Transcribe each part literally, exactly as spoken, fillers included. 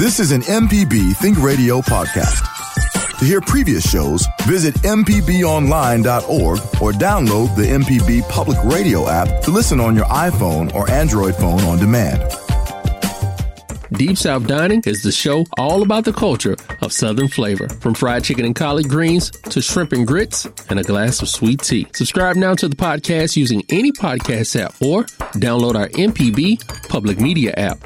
This is an M P B Think Radio podcast. To hear previous shows, visit m p b online dot org or download the M P B Public Radio app to listen on your iPhone or Android phone on demand. Deep South Dining is the show all about the culture of Southern flavor, from fried chicken and collard greens to shrimp and grits and a glass of sweet tea. Subscribe now to the podcast using any podcast app or download our M P B Public Media app.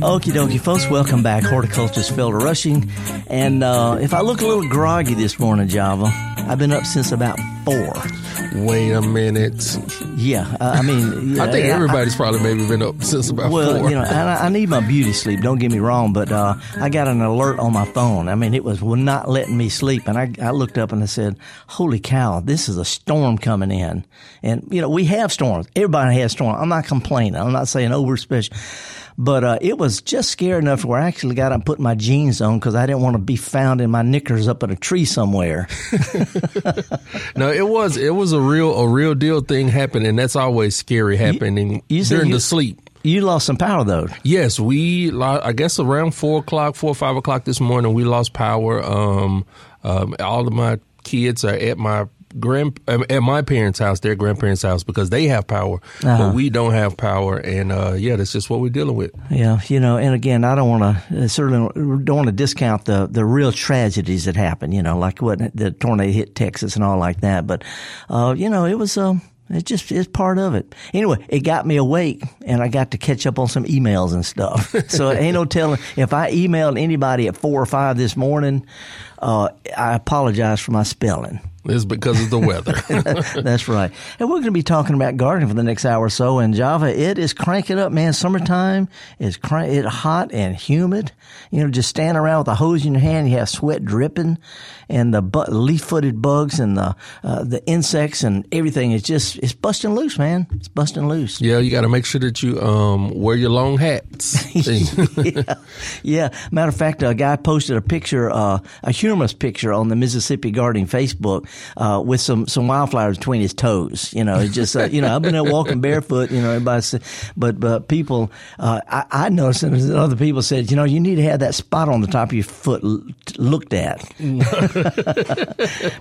Okie dokie, folks. Welcome back. Horticulturist Felder Rushing. And uh, if I look a little groggy this morning, Java, I've been up since about four. Wait a minute. Yeah, uh, I mean... Yeah, I think everybody's I, probably maybe been up since about well, four. Well, you know, I, I need my beauty sleep, don't get me wrong, but uh, I got an alert on my phone. I mean, it was not letting me sleep, and I, I looked up and I said, holy cow, this is a storm coming in. And, you know, we have storms. Everybody has storms. I'm not complaining. I'm not saying, oh, we're special. But uh, it was just scary enough where I actually got up and put my jeans on because I didn't want to be found in my knickers up in a tree somewhere. No, it was it was a real a real deal thing happened, and that's always scary happening you, you during you, the sleep. You lost some power, though. Yes, we lost, I guess around four o'clock, four or five o'clock this morning, we lost power. Um, um, all of my kids are at my grand at my parents' house, their grandparents' house, because they have power, uh-huh. But we don't have power, and uh, yeah, that's just what we're dealing with. Yeah, you know, and again, I don't want to certainly don't want to discount the the real tragedies that happen. You know, like what the tornado hit Texas and all like that. But uh, you know, it was um, it just it's part of it. Anyway, it got me awake, and I got to catch up on some emails and stuff. So ain't no telling if I emailed anybody at four or five this morning. Uh, I apologize for my spelling. It's because of the weather. That's right. And we're going to be talking about gardening for the next hour or so. And Java, it is cranking up, man. Summertime is crank- it hot and humid. You know, just standing around with a hose in your hand, you have sweat dripping, and the bu- leaf-footed bugs and the uh, the insects and everything is just it's busting loose, man. It's busting loose. Yeah, you got to make sure that you um, wear your long hats. yeah. yeah. Matter of fact, a guy posted a picture, uh, a humorous picture on the Mississippi Gardening Facebook. Uh, with some, some wildflowers between his toes, you know, it's just, uh, you know, I've been out walking barefoot, you know, everybody's, but, but people, uh, I, I noticed that other people said, you know, you need to have that spot on the top of your foot l- looked at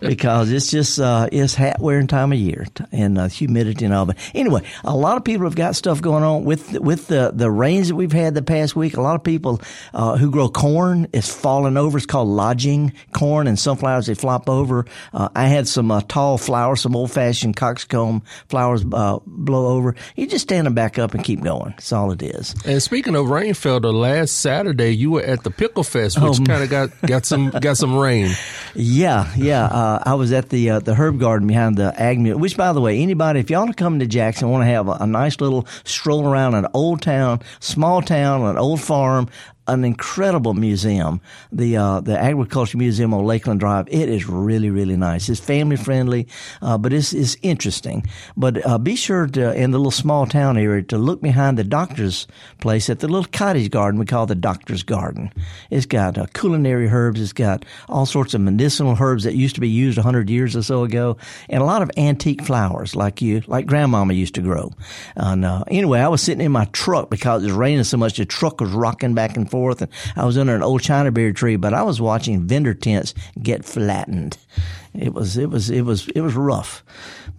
because it's just, uh, it's hat wearing time of year and uh, humidity and all, but anyway, a lot of people have got stuff going on with, with the, the rains that we've had the past week. A lot of people, uh, who grow corn is falling over. It's called lodging corn and sunflowers, they flop over. Uh, I had some uh, tall flowers, some old-fashioned coxcomb flowers uh, blow over. You just stand them back up and keep going. That's all it is. And speaking of rain, Felder, last Saturday you were at the Pickle Fest, which um, kind of got, got some got some rain. Yeah, yeah. Uh, I was at the uh, the herb garden behind the Ag Museum, which, by the way, anybody, if y'all are coming to Jackson, want to have a, a nice little stroll around an old town, small town, an old farm, an incredible museum, the uh, the Agriculture Museum on Lakeland Drive. It is really, really nice. It's family-friendly, uh, but it's, it's interesting. But uh, be sure to, in the little small-town area, to look behind the doctor's place at the little cottage garden we call the Doctor's Garden. It's got uh, culinary herbs. It's got all sorts of medicinal herbs that used to be used one hundred years or so ago, and a lot of antique flowers like you, like Grandmama used to grow. And uh, anyway, I was sitting in my truck because it was raining so much, the truck was rocking back and forth. And I was under an old china berry tree, but I was watching vendor tents get flattened. It was it was it was it was rough,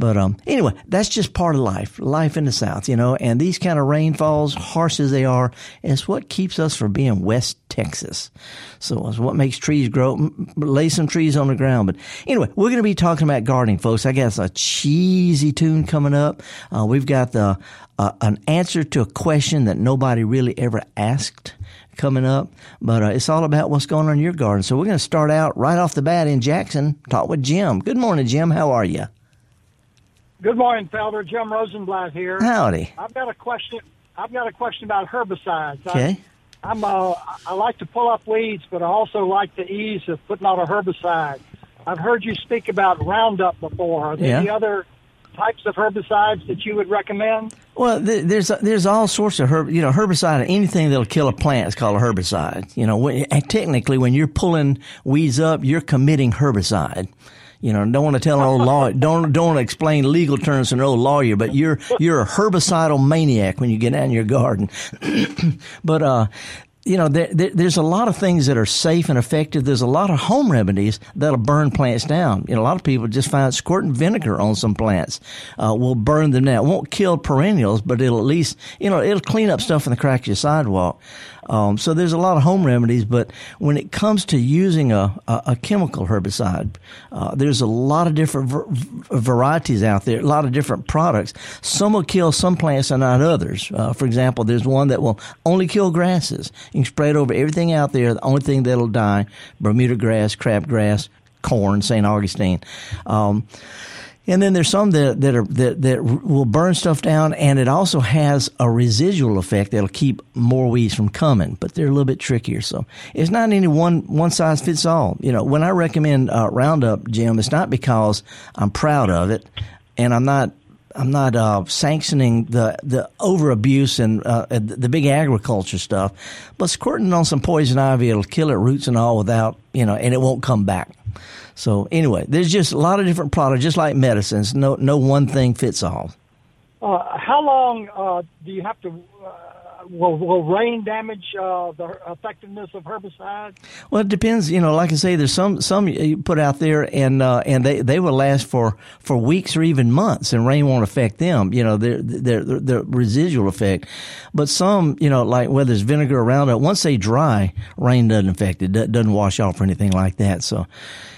but um anyway, that's just part of life, life in the South, you know. And these kind of rainfalls, harsh as they are, is what keeps us from being West Texas. So it's what makes trees grow. Lay some trees on the ground. But anyway, we're going to be talking about gardening, folks. I guess a cheesy tune coming up. Uh, we've got the uh, an answer to a question that nobody really ever asked coming up, but uh, it's all about what's going on in your garden. So we're going to start out right off the bat in Jackson. Talk with Jim. Good morning, Jim. How are you? Good morning, Felder. Jim Rosenblatt here. Howdy. I've got a question. I've got a question about herbicides. Okay. I, I'm. Uh, I like to pull up weeds, but I also like the ease of putting on a herbicide. I've heard you speak about Roundup before. Are there yeah. any other types of herbicides that you would recommend? Well, th- there's there's all sorts of herb, you know, herbicide. Anything that'll kill a plant is called a herbicide. You know, when, technically, when you're pulling weeds up, you're committing herbicide. You know, don't want to tell an old lawyer, don't don't want to explain legal terms to an old lawyer, but you're you're a herbicidal maniac when you get out in your garden. But uh, you know, there, there, there's a lot of things that are safe and effective. There's a lot of home remedies that'll burn plants down. You know, a lot of people just find squirting vinegar on some plants uh, will burn them down. It won't kill perennials, but it'll at least, you know, it'll clean up stuff in the crack of your sidewalk. Um, so there's a lot of home remedies, but when it comes to using a, a, a chemical herbicide, uh, there's a lot of different ver- varieties out there, a lot of different products. Some will kill some plants and not others. Uh, for example, there's one that will only kill grasses. You can spray it over everything out there. The only thing that'll die, Bermuda grass, crabgrass, corn, Saint Augustine. Um, and then there's some that that, are, that that will burn stuff down, and it also has a residual effect that'll keep more weeds from coming. But they're a little bit trickier, so it's not any one one size fits all. You know, when I recommend uh, Roundup, Jim, it's not because I'm proud of it, and I'm not. I'm not uh, sanctioning the, the over-abuse and uh, the big agriculture stuff, but squirting on some poison ivy, it'll kill it, roots and all, without, you know, and it won't come back. So anyway, there's just a lot of different products, just like medicines. No no one thing fits all. Uh, how long uh, do you have to uh, – will, will rain damage uh, the effectiveness of herbicides? Well, it depends. You know, like I say, there's some some you put out there, and uh, and they, they will last for, for weeks or even months, and rain won't affect them, you know, their, their, their, their residual effect. But some, you know, like whether it's vinegar or Roundup, once they dry, rain doesn't affect it, doesn't wash off or anything like that, so –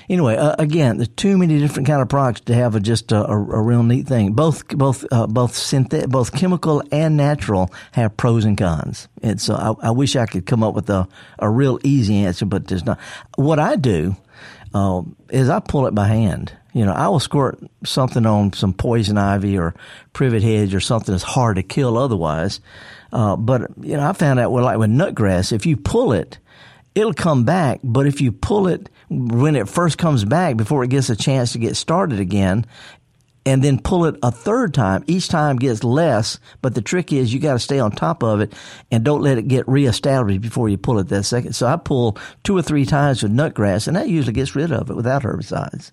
Anyway, uh, again, there's too many different kind of products to have a, just a, a, a real neat thing. Both, both, uh, both synthet, both chemical and natural have pros and cons. And so I, I wish I could come up with a, a real easy answer, but there's not. What I do, uh, is I pull it by hand. You know, I will squirt something on some poison ivy or privet hedge or something that's hard to kill otherwise. Uh, but, you know, I found out, well, like with nutgrass, if you pull it, it'll come back, but if you pull it when it first comes back, before it gets a chance to get started again, and then pull it a third time, each time gets less. But the trick is you got to stay on top of it and don't let it get reestablished before you pull it that second. So I pull two or three times with nutgrass, and that usually gets rid of it without herbicides.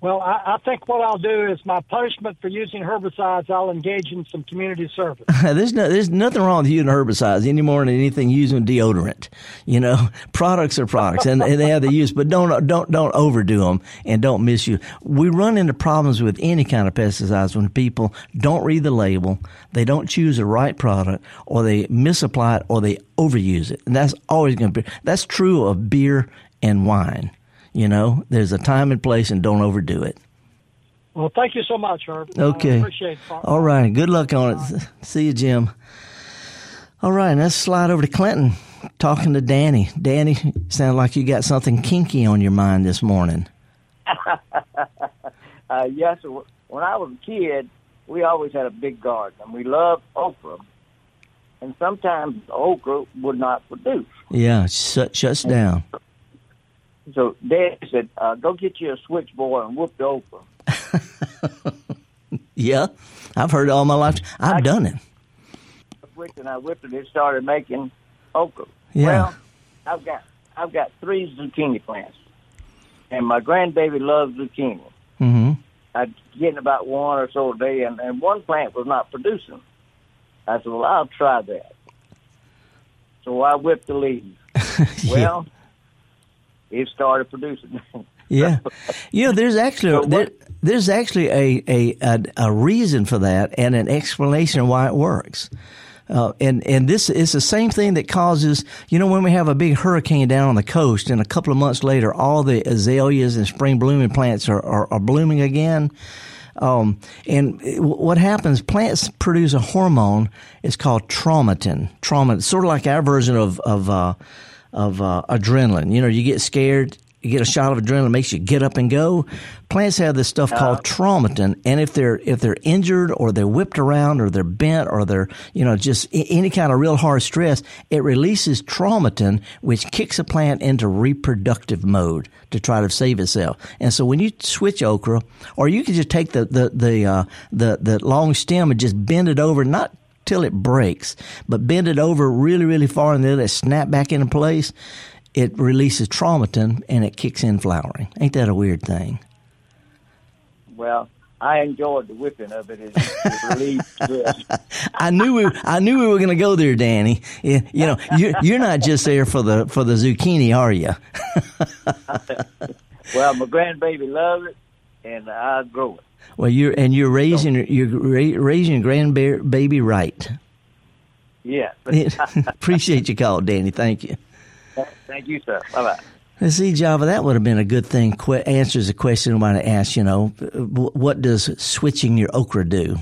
Well, I, I think what I'll do is my punishment for using herbicides, I'll engage in some community service. there's, no, there's nothing wrong with using herbicides any more than anything using deodorant. You know, products are products, and, and they have their use, but don't don't don't overdo them and don't misuse. We run into problems with any kind of pesticides when people don't read the label, they don't choose the right product, or they misapply it, or they overuse it, and that's always going to be that's true of beer and wine. You know, there's a time and place, and don't overdo it. Well, thank you so much, Herb. Okay. I appreciate it. All right. Good luck on it. Right. See you, Jim. All right. Let's slide over to Clinton, talking to Danny. Danny, sound like you got something kinky on your mind this morning. uh, yes. When I was a kid, we always had a big garden, and we loved okra. And sometimes the okra would not produce. Yeah, it shut, shuts and down. So Dad said, uh, go get you a switchboard and whoop the okra. Yeah, I've heard it all my life. I've I, done it. And I whipped it, it started making okra. Yeah. Well, I've got I've got three zucchini plants, and my grandbaby loves zucchini. Mm-hmm. I'd get about one or so a day, and, and one plant was not producing. I said, well, I'll try that. So I whipped the leaves. Yeah. Well, it started producing. Yeah, you know, there's actually there, there's actually a, a a a reason for that and an explanation why it works. Uh, and and this is the same thing that causes, you know, when we have a big hurricane down on the coast, and a couple of months later, all the azaleas and spring blooming plants are are, are blooming again. Um, and what happens, plants produce a hormone. It's called traumatin. Traumatin, sort of like our version of of. Uh, Of uh, adrenaline. You know, you get scared, you get a shot of adrenaline, makes you get up and go. Plants have this stuff called uh, traumatin, and if they're if they're injured or they're whipped around or they're bent or they're, you know, just any kind of real hard stress, it releases traumatin, which kicks a plant into reproductive mode to try to save itself. And so when you switch okra, or you can just take the the the uh, the, the long stem and just bend it over, not till it breaks, but bend it over really, really far and then it snap back into place. It releases traumatin and it kicks in flowering. Ain't that a weird thing? Well, I enjoyed the whipping of it. It, it relieved stress. I knew we, I knew we were going to go there, Danny. You, you know, you're, you're not just there for the for the zucchini, are you? Well, my grandbaby loves it, and I grow it. Well, you're and you're raising so, you're ra- raising your grandbaby right. Yeah. Appreciate your call, Danny. Thank you. Thank you, sir. Bye-bye. Let's see, Java, that would have been a good thing. Qu- answers a question I want to ask, you know, w- what does switching your okra do?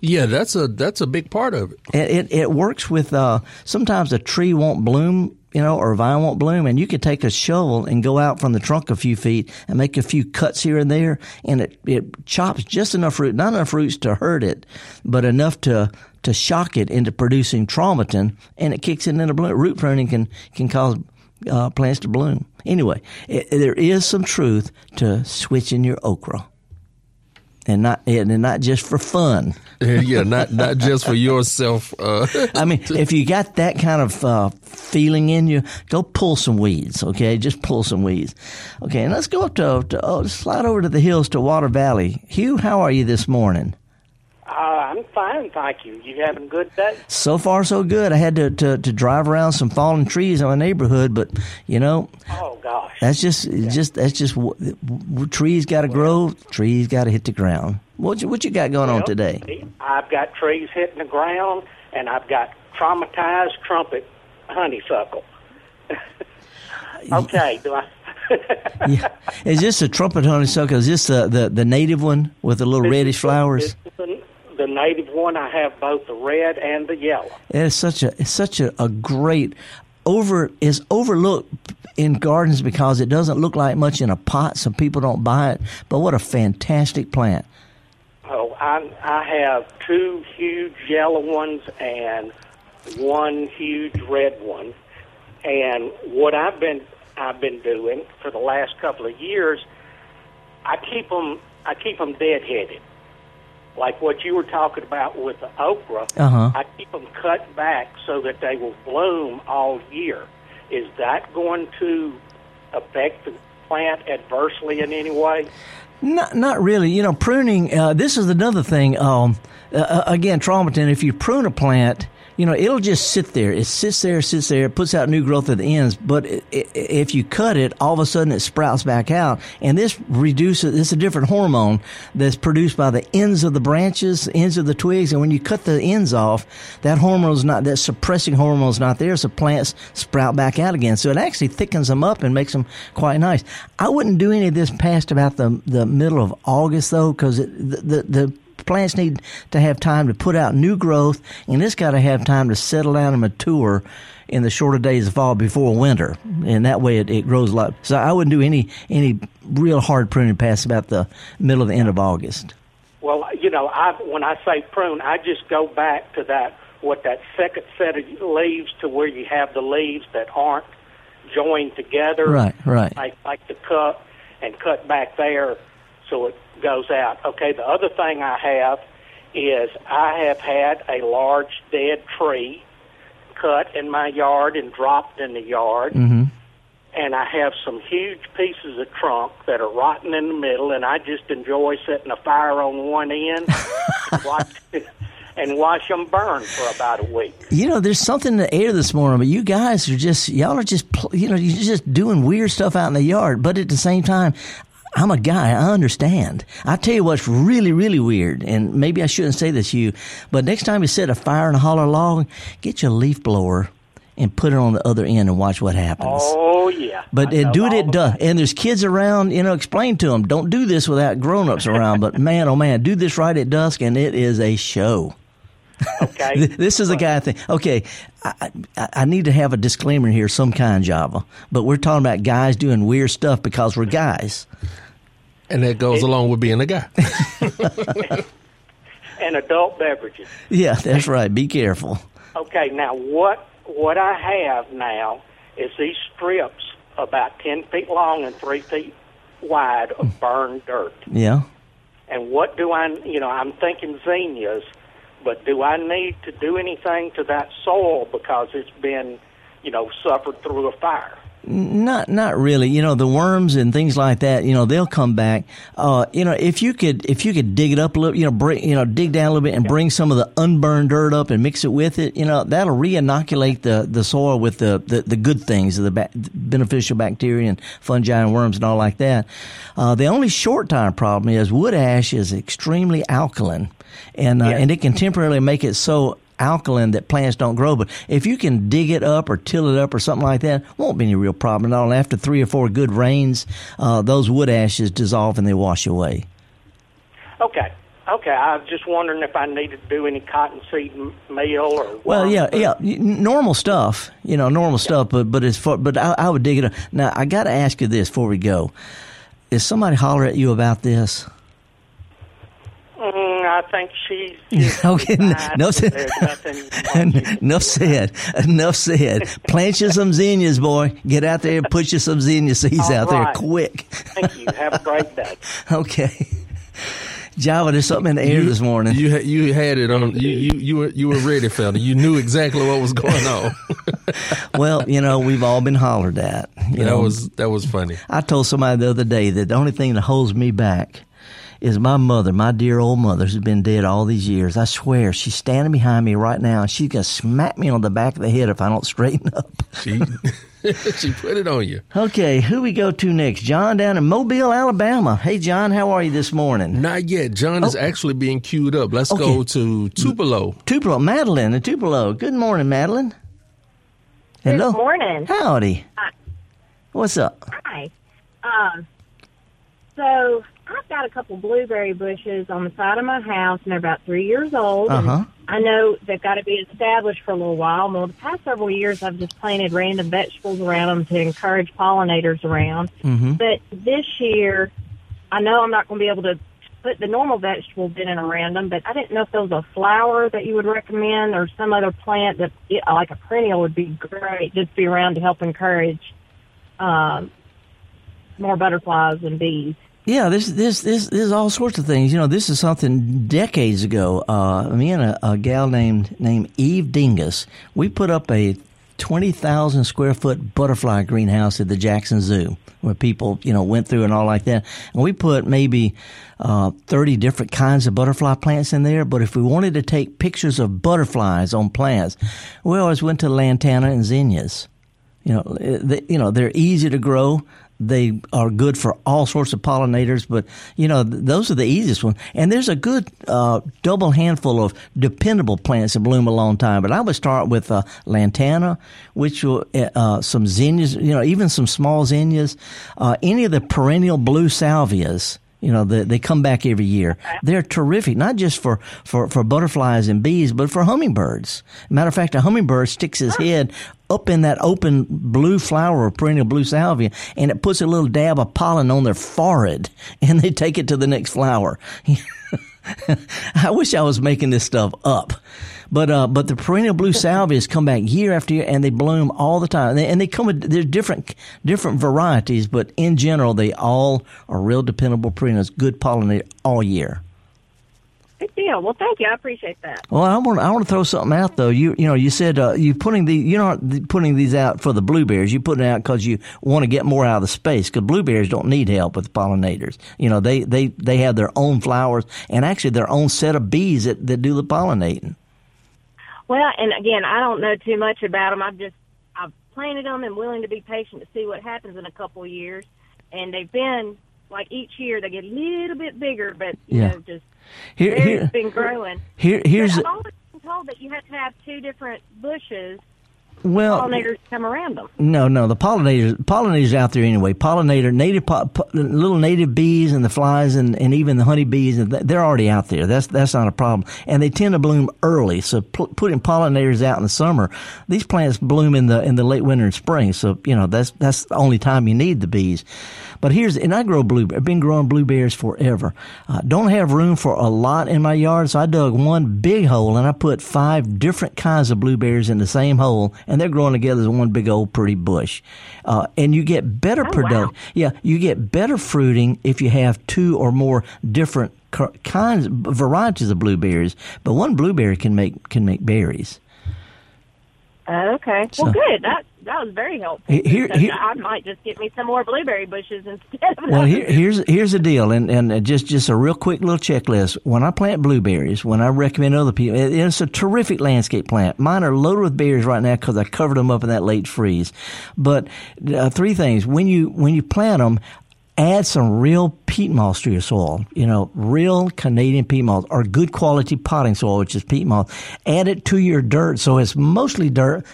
Yeah, that's a that's a big part of it. It, it, it works with uh, sometimes a tree won't bloom, you know, or a vine won't bloom, and you can take a shovel and go out from the trunk a few feet and make a few cuts here and there, and it, it chops just enough root, not enough roots to hurt it, but enough to to shock it into producing traumatin, and it kicks it into bloom. Root pruning can, can cause uh, plants to bloom. Anyway, it, there is some truth to switching your okra. And not and not just for fun. Yeah, not not just for yourself. Uh. I mean, if you got that kind of uh, feeling in you, go pull some weeds, okay? Just pull some weeds. Okay, and let's go up to, to oh, slide over to the hills to Water Valley. Hugh, how are you this morning? Uh, I'm fine, thank you. You having a good day? So far, so good. I had to, to, to drive around some fallen trees in my neighborhood, but, you know. Oh, gosh. That's just, yeah. just that's just trees got to grow, trees got to hit the ground. What you, what you got going well, on today? I've got trees hitting the ground, and I've got traumatized trumpet honeysuckle. Okay, do I? Yeah. Is this a trumpet honeysuckle? Is this the, the, the native one with the little this reddish flowers? The native one, I have both the red and the yellow. It is such a it's such a, a great over is overlooked in gardens because it doesn't look like much in a pot, so people don't buy it. But what a fantastic plant! Oh, I I have two huge yellow ones and one huge red one. And what I've been I've been doing for the last couple of years, I keep them I keep them deadheaded. Like what you were talking about with the okra, uh-huh. I keep them cut back so that they will bloom all year. Is that going to affect the plant adversely in any way? Not, not really. You know, pruning, uh, this is another thing. Um, uh, again, traumatin, if you prune a plant, you know, it'll just sit there. It sits there, sits there, it puts out new growth at the ends. But it, it, if you cut it, all of a sudden it sprouts back out. And this reduces, it's a different hormone that's produced by the ends of the branches, ends of the twigs. And when you cut the ends off, that hormone's not, that suppressing hormone's not there. So plants sprout back out again. So it actually thickens them up and makes them quite nice. I wouldn't do any of this past about the, the middle of August, though, because the, the, the plants need to have time to put out new growth, and it's got to have time to settle down and mature in the shorter days of fall before winter, and that way it, it grows a lot. So I wouldn't do any any real hard pruning past about the middle of the end of August. Well, you know, I, when I say prune, I just go back to that what that second set of leaves to where you have the leaves that aren't joined together, right, right, like, like the cup, and cut back there so it goes out. Okay, the other thing I have is I have had a large dead tree cut in my yard and dropped in the yard, mm-hmm. and I have some huge pieces of trunk that are rotten in the middle, and I just enjoy setting a fire on one end and watch it. And watch them burn for about a week. You know, there's something in the air this morning, but you guys are just, y'all are just, you know, you're just doing weird stuff out in the yard, but at the same time, I'm a guy. I understand. I tell you what's really, really weird, and maybe I shouldn't say this to you, but next time you set a fire in a hollow log, get your leaf blower and put it on the other end and watch what happens. Oh, yeah. But and do it at dusk. And there's kids around, you know, explain to them, don't do this without grown-ups around, but man, oh, man, do this right at dusk, and it is a show. Okay. This is the kind of thing. Okay, I, I, I need to have a disclaimer here, some kind, Java. But we're talking about guys doing weird stuff because we're guys. And that goes it, along with being a guy. And adult beverages. Yeah, that's right. Be careful. Okay, now what what I have now is these strips about ten feet long and three feet wide of burned dirt. Yeah. And what do I, you know, I'm thinking zinnias, but do I need to do anything to that soil because it's been, you know, suffered through a fire? Not not really. You know, the worms and things like that, you know, they'll come back. Uh, you know, if you could if you could dig it up a little, you know, bring, you know, dig down a little bit and bring some of the unburned dirt up and mix it with it, you know, that'll re-inoculate the, the soil with the, the, the good things, the ba- beneficial bacteria and fungi and worms and all like that. Uh, the only short-time problem is wood ash is extremely alkaline, and uh, yeah. and it can temporarily make it so alkaline that plants don't grow, but if you can dig it up or till it up or something like that, won't be any real problem at all. After three or four good rains, uh, those wood ashes dissolve and they wash away. Okay. Okay, I was just wondering if I needed to do any cottonseed meal or well, yeah, yeah, normal stuff, you know, normal yeah. stuff. But but as far, but I, I would dig it up. Now I got to ask you this before we go: is somebody holler at you about this? I think she's okay. No, said. Enough said. Enough said. Plant you some zinnias, boy. Get out there and put you some zinnia seeds out there quick. Thank you. Have a great day. Okay, Java, there's something in the air this morning. You you had it on. You you you were you were ready, fella. You knew exactly what was going on. Well, you know, we've all been hollered at. You know, that was that was funny. I told somebody the other day that the only thing that holds me back is my mother, my dear old mother, who's been dead all these years. I swear, she's standing behind me right now, and she's going to smack me on the back of the head if I don't straighten up. She she put it on you. Okay, who we go to next? John down in Mobile, Alabama. Hey, John, how are you this morning? Not yet. John oh. is actually being queued up. Let's okay. go to Tupelo. Tupelo, Madeline in Tupelo. Good morning, Madeline. Hello. Good morning. Howdy. Hi. What's up? Hi. Um, so... I've got a couple blueberry bushes on the side of my house, and they're about three years old. Uh-huh. I know they've got to be established for a little while. Well, the past several years, I've just planted random vegetables around them to encourage pollinators around. Mm-hmm. But this year, I know I'm not going to be able to put the normal vegetable bin in around them, but I didn't know if there was a flower that you would recommend or some other plant that, like a perennial, would be great just to be around to help encourage um, more butterflies and bees. Yeah, this this this there's all sorts of things. You know, this is something decades ago. Uh, me and a, a gal named named Eve Dingus, we put up a twenty thousand square foot butterfly greenhouse at the Jackson Zoo, where people you know went through and all like that. And we put maybe uh, thirty different kinds of butterfly plants in there. But if we wanted to take pictures of butterflies on plants, we always went to lantana and zinnias. You know, they, you know they're easy to grow. They are good for all sorts of pollinators, but, you know, th- those are the easiest ones. And there's a good uh, double handful of dependable plants that bloom a long time. But I would start with uh, lantana, which will, uh, some zinnias, you know, even some small zinnias, uh, any of the perennial blue salvias. You know, they, they come back every year. They're terrific, not just for, for, for butterflies and bees, but for hummingbirds. Matter of fact, a hummingbird sticks his head up in that open blue flower, or perennial blue salvia, and it puts a little dab of pollen on their forehead, and they take it to the next flower. I wish I was making this stuff up. But uh, but the perennial blue salvias come back year after year, and they bloom all the time. And they, and they come with there's different different varieties, but in general, they all are real dependable perennials, good pollinator all year. Good deal. Well, thank you. I appreciate that. Well, I want I want to throw something out though. You you know you said uh, you putting the you're not putting these out for the blueberries. You put it out because you want to get more out of the space. Because blueberries don't need help with pollinators. You know they, they, they have their own flowers and actually their own set of bees that, that do the pollinating. Well, and again, I don't know too much about them. I've just I've planted them and willing to be patient to see what happens in a couple of years. And they've been like each year they get a little bit bigger, but you yeah. know just here, here, it's been growing. Here, here's but I've always been told that you have to have two different bushes Well, pollinators come around them. No, no, the pollinators, pollinators out there anyway. Pollinator, native, po- po- little native bees and the flies and, and even the honeybees, and th- they're already out there. That's that's not a problem. And they tend to bloom early. So pl- putting pollinators out in the summer, these plants bloom in the in the late winter and spring. So you know that's that's the only time you need the bees. But here's and I grow blueberries. I've been growing blueberries forever. Uh, don't have room for a lot in my yard, so I dug one big hole and I put five different kinds of blueberries in the same hole. And they're growing together as one big old pretty bush. Uh, and you get better oh, production. Wow. Yeah, you get better fruiting if you have two or more different kinds, varieties of blueberries. But one blueberry can make can make berries. Uh, okay. So, well, good. That that was very helpful. Here, here, I might just get me some more blueberry bushes instead of Well, here, here's here's the deal, and, and just, just a real quick little checklist. When I plant blueberries, when I recommend other people, it's a terrific landscape plant. Mine are loaded with berries right now because I covered them up in that late freeze. But uh, three things. When you when you plant them, add some real peat moss to your soil, you know, real Canadian peat moss or good quality potting soil, which is peat moss. Add it to your dirt so it's mostly dirt,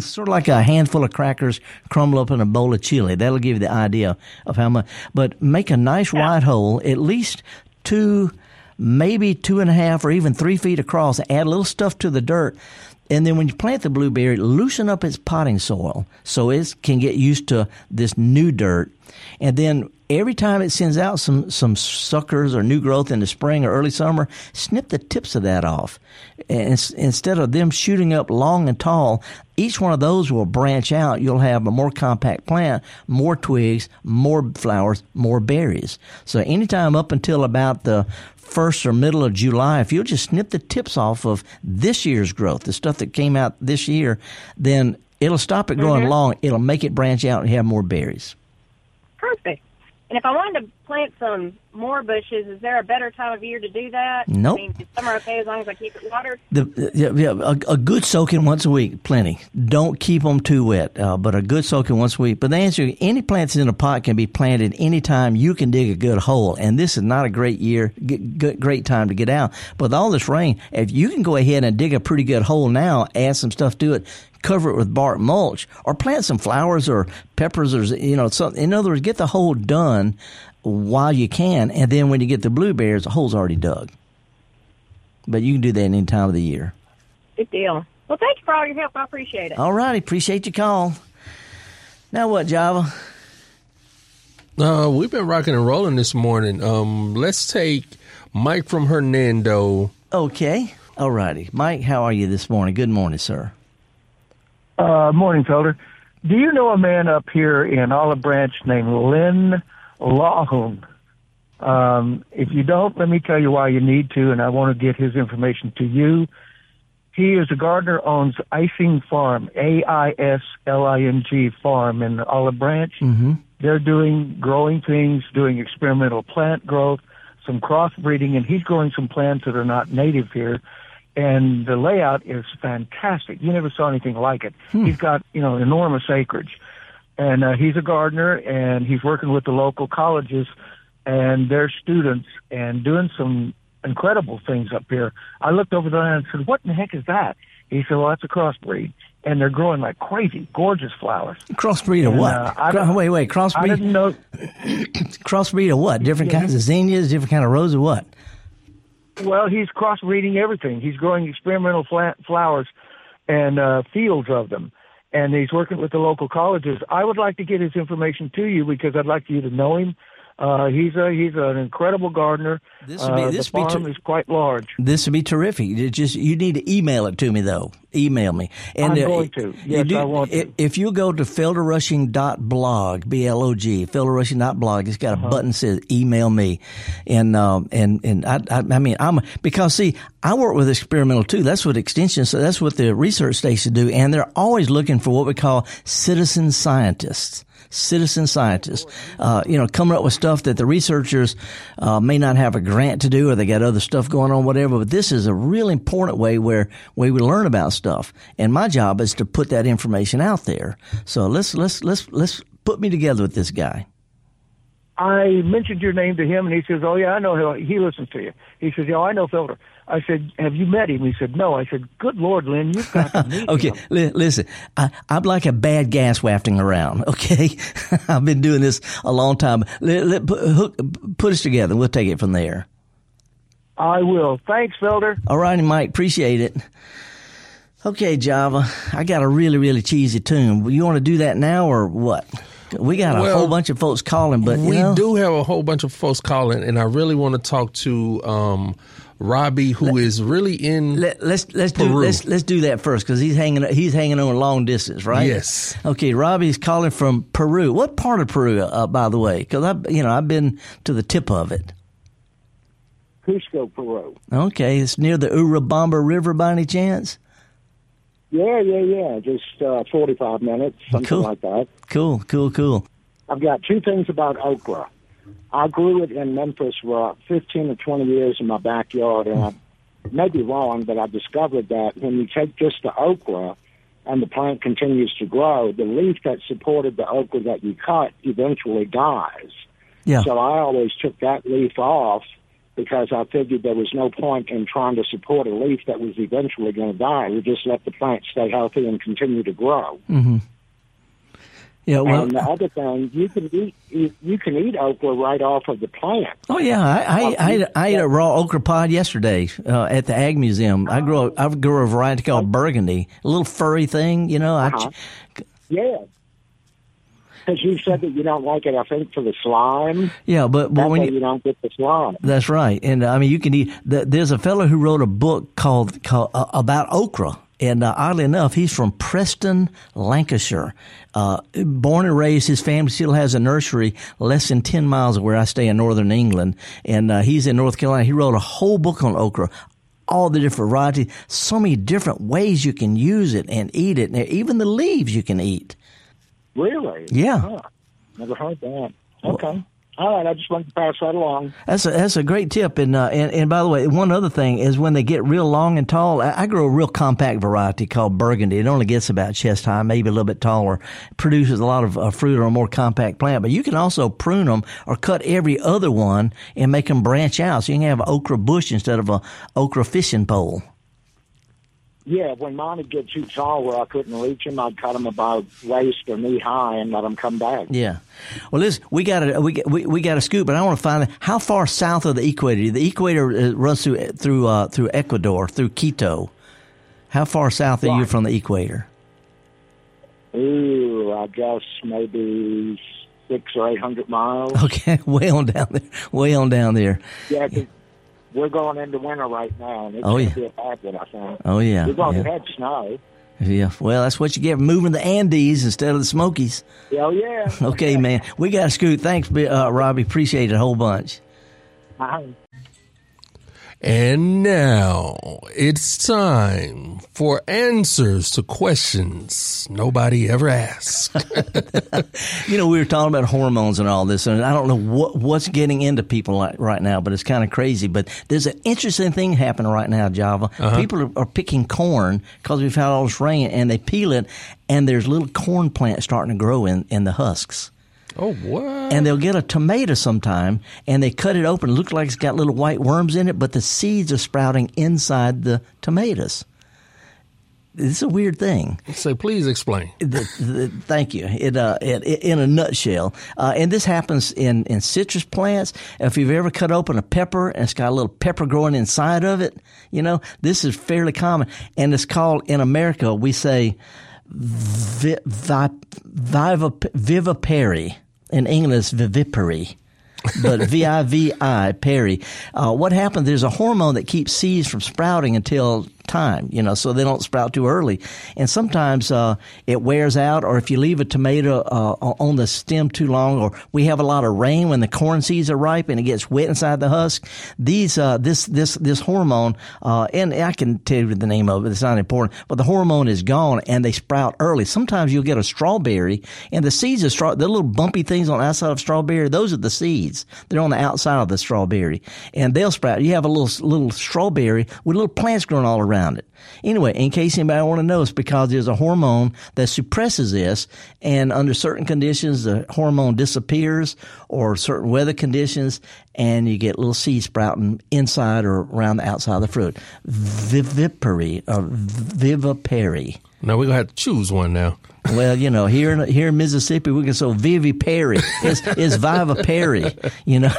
sort of like a handful of crackers crumble up in a bowl of chili. That'll give you the idea of how much. But make a nice wide hole, at least two, maybe two and a half or even three feet across. Add a little stuff to the dirt. And then when you plant the blueberry, loosen up its potting soil so it can get used to this new dirt. And then every time it sends out some, some suckers or new growth in the spring or early summer, snip the tips of that off. And instead of them shooting up long and tall, each one of those will branch out. You'll have a more compact plant, more twigs, more flowers, more berries. So anytime up until about the first or middle of July, if you'll just snip the tips off of this year's growth, the stuff that came out this year, then it'll stop it growing mm-hmm. long. It'll make it branch out and have more berries. Perfect. And if I wanted to plant some more bushes, is there a better time of year to do that? Nope. I mean, is summer okay as long as I keep it watered? The, yeah, yeah, a, a good soaking once a week, plenty. Don't keep them too wet, uh, but a good soaking once a week. But the answer, any plants in a pot can be planted any time you can dig a good hole. And this is not a great year, good, great time to get out. But with all this rain, if you can go ahead and dig a pretty good hole now, add some stuff to it, cover it with bark mulch, or plant some flowers or peppers or, you know, something. In other words, get the hole done while you can, and then when you get the blueberries, the hole's already dug. But you can do that any time of the year. Good deal. Well, thank you for all your help. I appreciate it. All right. Appreciate your call. Now what, Java? Uh, we've been rocking and rolling this morning. Um, let's take Mike from Hernando. Okay. All righty. Mike, how are you this morning? Good morning, sir. Uh, morning, Felder. Do you know a man up here in Olive Branch named Lynn Lahoon? Um, if you don't, let me tell you why you need to, and I want to get his information to you. He is a gardener, owns Aisling Farm, A I S L I N G Farm in Olive Branch. Mm-hmm. They're doing growing things, doing experimental plant growth, some crossbreeding, and he's growing some plants that are not native here. And the layout is fantastic. You never saw anything like it. Hmm. He's got, you know, enormous acreage. And uh, he's a gardener, and he's working with the local colleges and their students and doing some incredible things up here. I looked over the land and said, what in the heck is that? He said, well, that's a crossbreed. And they're growing like crazy, gorgeous flowers. Crossbreed of what? Uh, Cro- wait, wait, crossbreed? I didn't know. Crossbreed of what? Different yeah. kinds of zinnias, different kind of roses, or what? Well, he's cross-breeding everything. He's growing experimental flat flowers and uh, fields of them, and he's working with the local colleges. I would like to get his information to you because I'd like you to know him. Uh, he's a he's an incredible gardener. This would be, uh, this the farm be ter- is quite large. This would be terrific. You just you need to email it to me though. Email me. And, I'm uh, going to. Yes, do, I want to. If you go to felder rushing dot blog, B L O G, felder rushing dot blog, it's got a uh-huh. button that says email me, and um, and and I, I I mean I'm because see I work with experimental too. That's what extension. So that's what the research stations do, and they're always looking for what we call citizen scientists. Citizen scientists, uh, you know, coming up with stuff that the researchers uh, may not have a grant to do, or they got other stuff going on, whatever. But this is a really important way where way we learn about stuff. And my job is to put that information out there. So let's let's let's let's put me together with this guy. I mentioned your name to him, and he says, oh, yeah, I know him. He listens to you. He says, yeah, I know Felder. I said, have you met him? He said, no. I said, good Lord, Lynn, you've got to meet okay. him. Okay, L- listen, I, I'm like a bad gas wafting around, okay? I've been doing this a long time. Let, let, put, hook, put us together. We'll take it from there. I will. Thanks, Felder. All righty, Mike. Appreciate it. Okay, Java, I got a really, really cheesy tune. You want to do that now or what? We got a well, whole bunch of folks calling, but you we know. do have a whole bunch of folks calling, and I really want to talk to um, Robbie, who let, is really in. Let, let's let's Peru. do let's let's do that first because he's hanging he's hanging on long distance, right? Yes. Okay, Robbie's calling from Peru. What part of Peru, uh, by the way? Because I you know I've been to the tip of it. Cusco, Peru. Okay, it's near the Urubamba River by any chance? Yeah, yeah, yeah. Just uh, forty-five minutes, something cool. like that. Cool, cool, cool. I've got two things about okra. I grew it in Memphis for fifteen or twenty years in my backyard, and I may be wrong, but I discovered that when you take just the okra and the plant continues to grow, the leaf that supported the okra that you cut eventually dies. Yeah. So I always took that leaf off because I figured there was no point in trying to support a leaf that was eventually going to die. We just let the plant stay healthy and continue to grow. Mm-hmm. Yeah, well, and the other thing, you can eat you, you can eat okra right off of the plant. Oh yeah, I I, I, I ate a raw okra pod yesterday uh, at the Ag Museum. I grow I grew a variety called Burgundy, a little furry thing, you know. Uh-huh. I, yeah. Because you said that you don't like it, I think, for the slime. Yeah, but, but when you, you don't get the slime. That's right. And, uh, I mean, you can eat. The, there's a fellow who wrote a book called, called uh, about okra. And uh, oddly enough, he's from Preston, Lancashire. Uh, born and raised, his family still has a nursery less than ten miles of where I stay in northern England. And uh, he's in North Carolina. He wrote a whole book on okra. All the different varieties. So many different ways you can use it and eat it. And even the leaves you can eat. Really? Yeah. Huh. Never heard that. Okay. Well, all right. I just wanted to pass that along. That's a, that's a great tip. And, uh, and and by the way, one other thing is when they get real long and tall, I, I grow a real compact variety called Burgundy. It only gets about chest high, maybe a little bit taller. Produces a lot of uh, fruit on a more compact plant. But you can also prune them or cut every other one and make them branch out. So you can have an okra bush instead of an okra fishing pole. Yeah, when mine would get too tall where I couldn't reach him, I'd cut him about waist or knee high and let him come back. Yeah, well, listen, we got a we we, we got a scoop, but I want to find out how far south of the equator. The equator runs through through uh, through Ecuador, through Quito. How far south right. are you from the equator? Ooh, I guess maybe six or eight hundred miles. Okay, way on down there, way on down there. Yeah. We're going into winter right now, and it's oh, yeah. going to be a bad one, I think. Oh, yeah. We've already yeah. had snow. Yeah, well, that's what you get for moving the Andes instead of the Smokies. Oh, yeah. Okay, man. We got to scoot. Thanks, uh, Robbie. Appreciate it a whole bunch. Bye. And now it's time for answers to questions nobody ever asked. You know, we were talking about hormones and all this, and I don't know what, what's getting into people like right now, but it's kind of crazy. But there's an interesting thing happening right now, Java. Uh-huh. People are, are picking corn because we've had all this rain, and they peel it, and there's little corn plants starting to grow in, in the husks. Oh, what? And they'll get a tomato sometime, and they cut it open. It looks like it's got little white worms in it, but the seeds are sprouting inside the tomatoes. It's a weird thing. So please explain. The, the, thank you. It, uh, it, it, in a nutshell. Uh, and this happens in, in citrus plants. If you've ever cut open a pepper and it's got a little pepper growing inside of it, you know, this is fairly common. And it's called, in America, we say vi- vi- vivip- vivipary. In English, it's vivipary, but V I V I, Perry. Uh, what happens, there's a hormone that keeps seeds from sprouting until time, you know, so they don't sprout too early. And sometimes uh, it wears out, or if you leave a tomato uh, on the stem too long, or we have a lot of rain when the corn seeds are ripe and it gets wet inside the husk, these uh, this this this hormone, uh, and I can tell you the name of it, it's not important, but the hormone is gone and they sprout early. Sometimes you'll get a strawberry and the seeds are straw, the little bumpy things on the outside of strawberry, those are the seeds. They're on the outside of the strawberry and they'll sprout. You have a little little strawberry with little plants growing all around. around it. Anyway, in case anybody want to know, it's because there's a hormone that suppresses this, and under certain conditions, the hormone disappears or certain weather conditions, and you get little seeds sprouting inside or around the outside of the fruit. Vivipary or vivipary. Now we're going to have to choose one now. Well, you know, here in, here in Mississippi, we can sow vivipary. It's, it's vivipary, you know.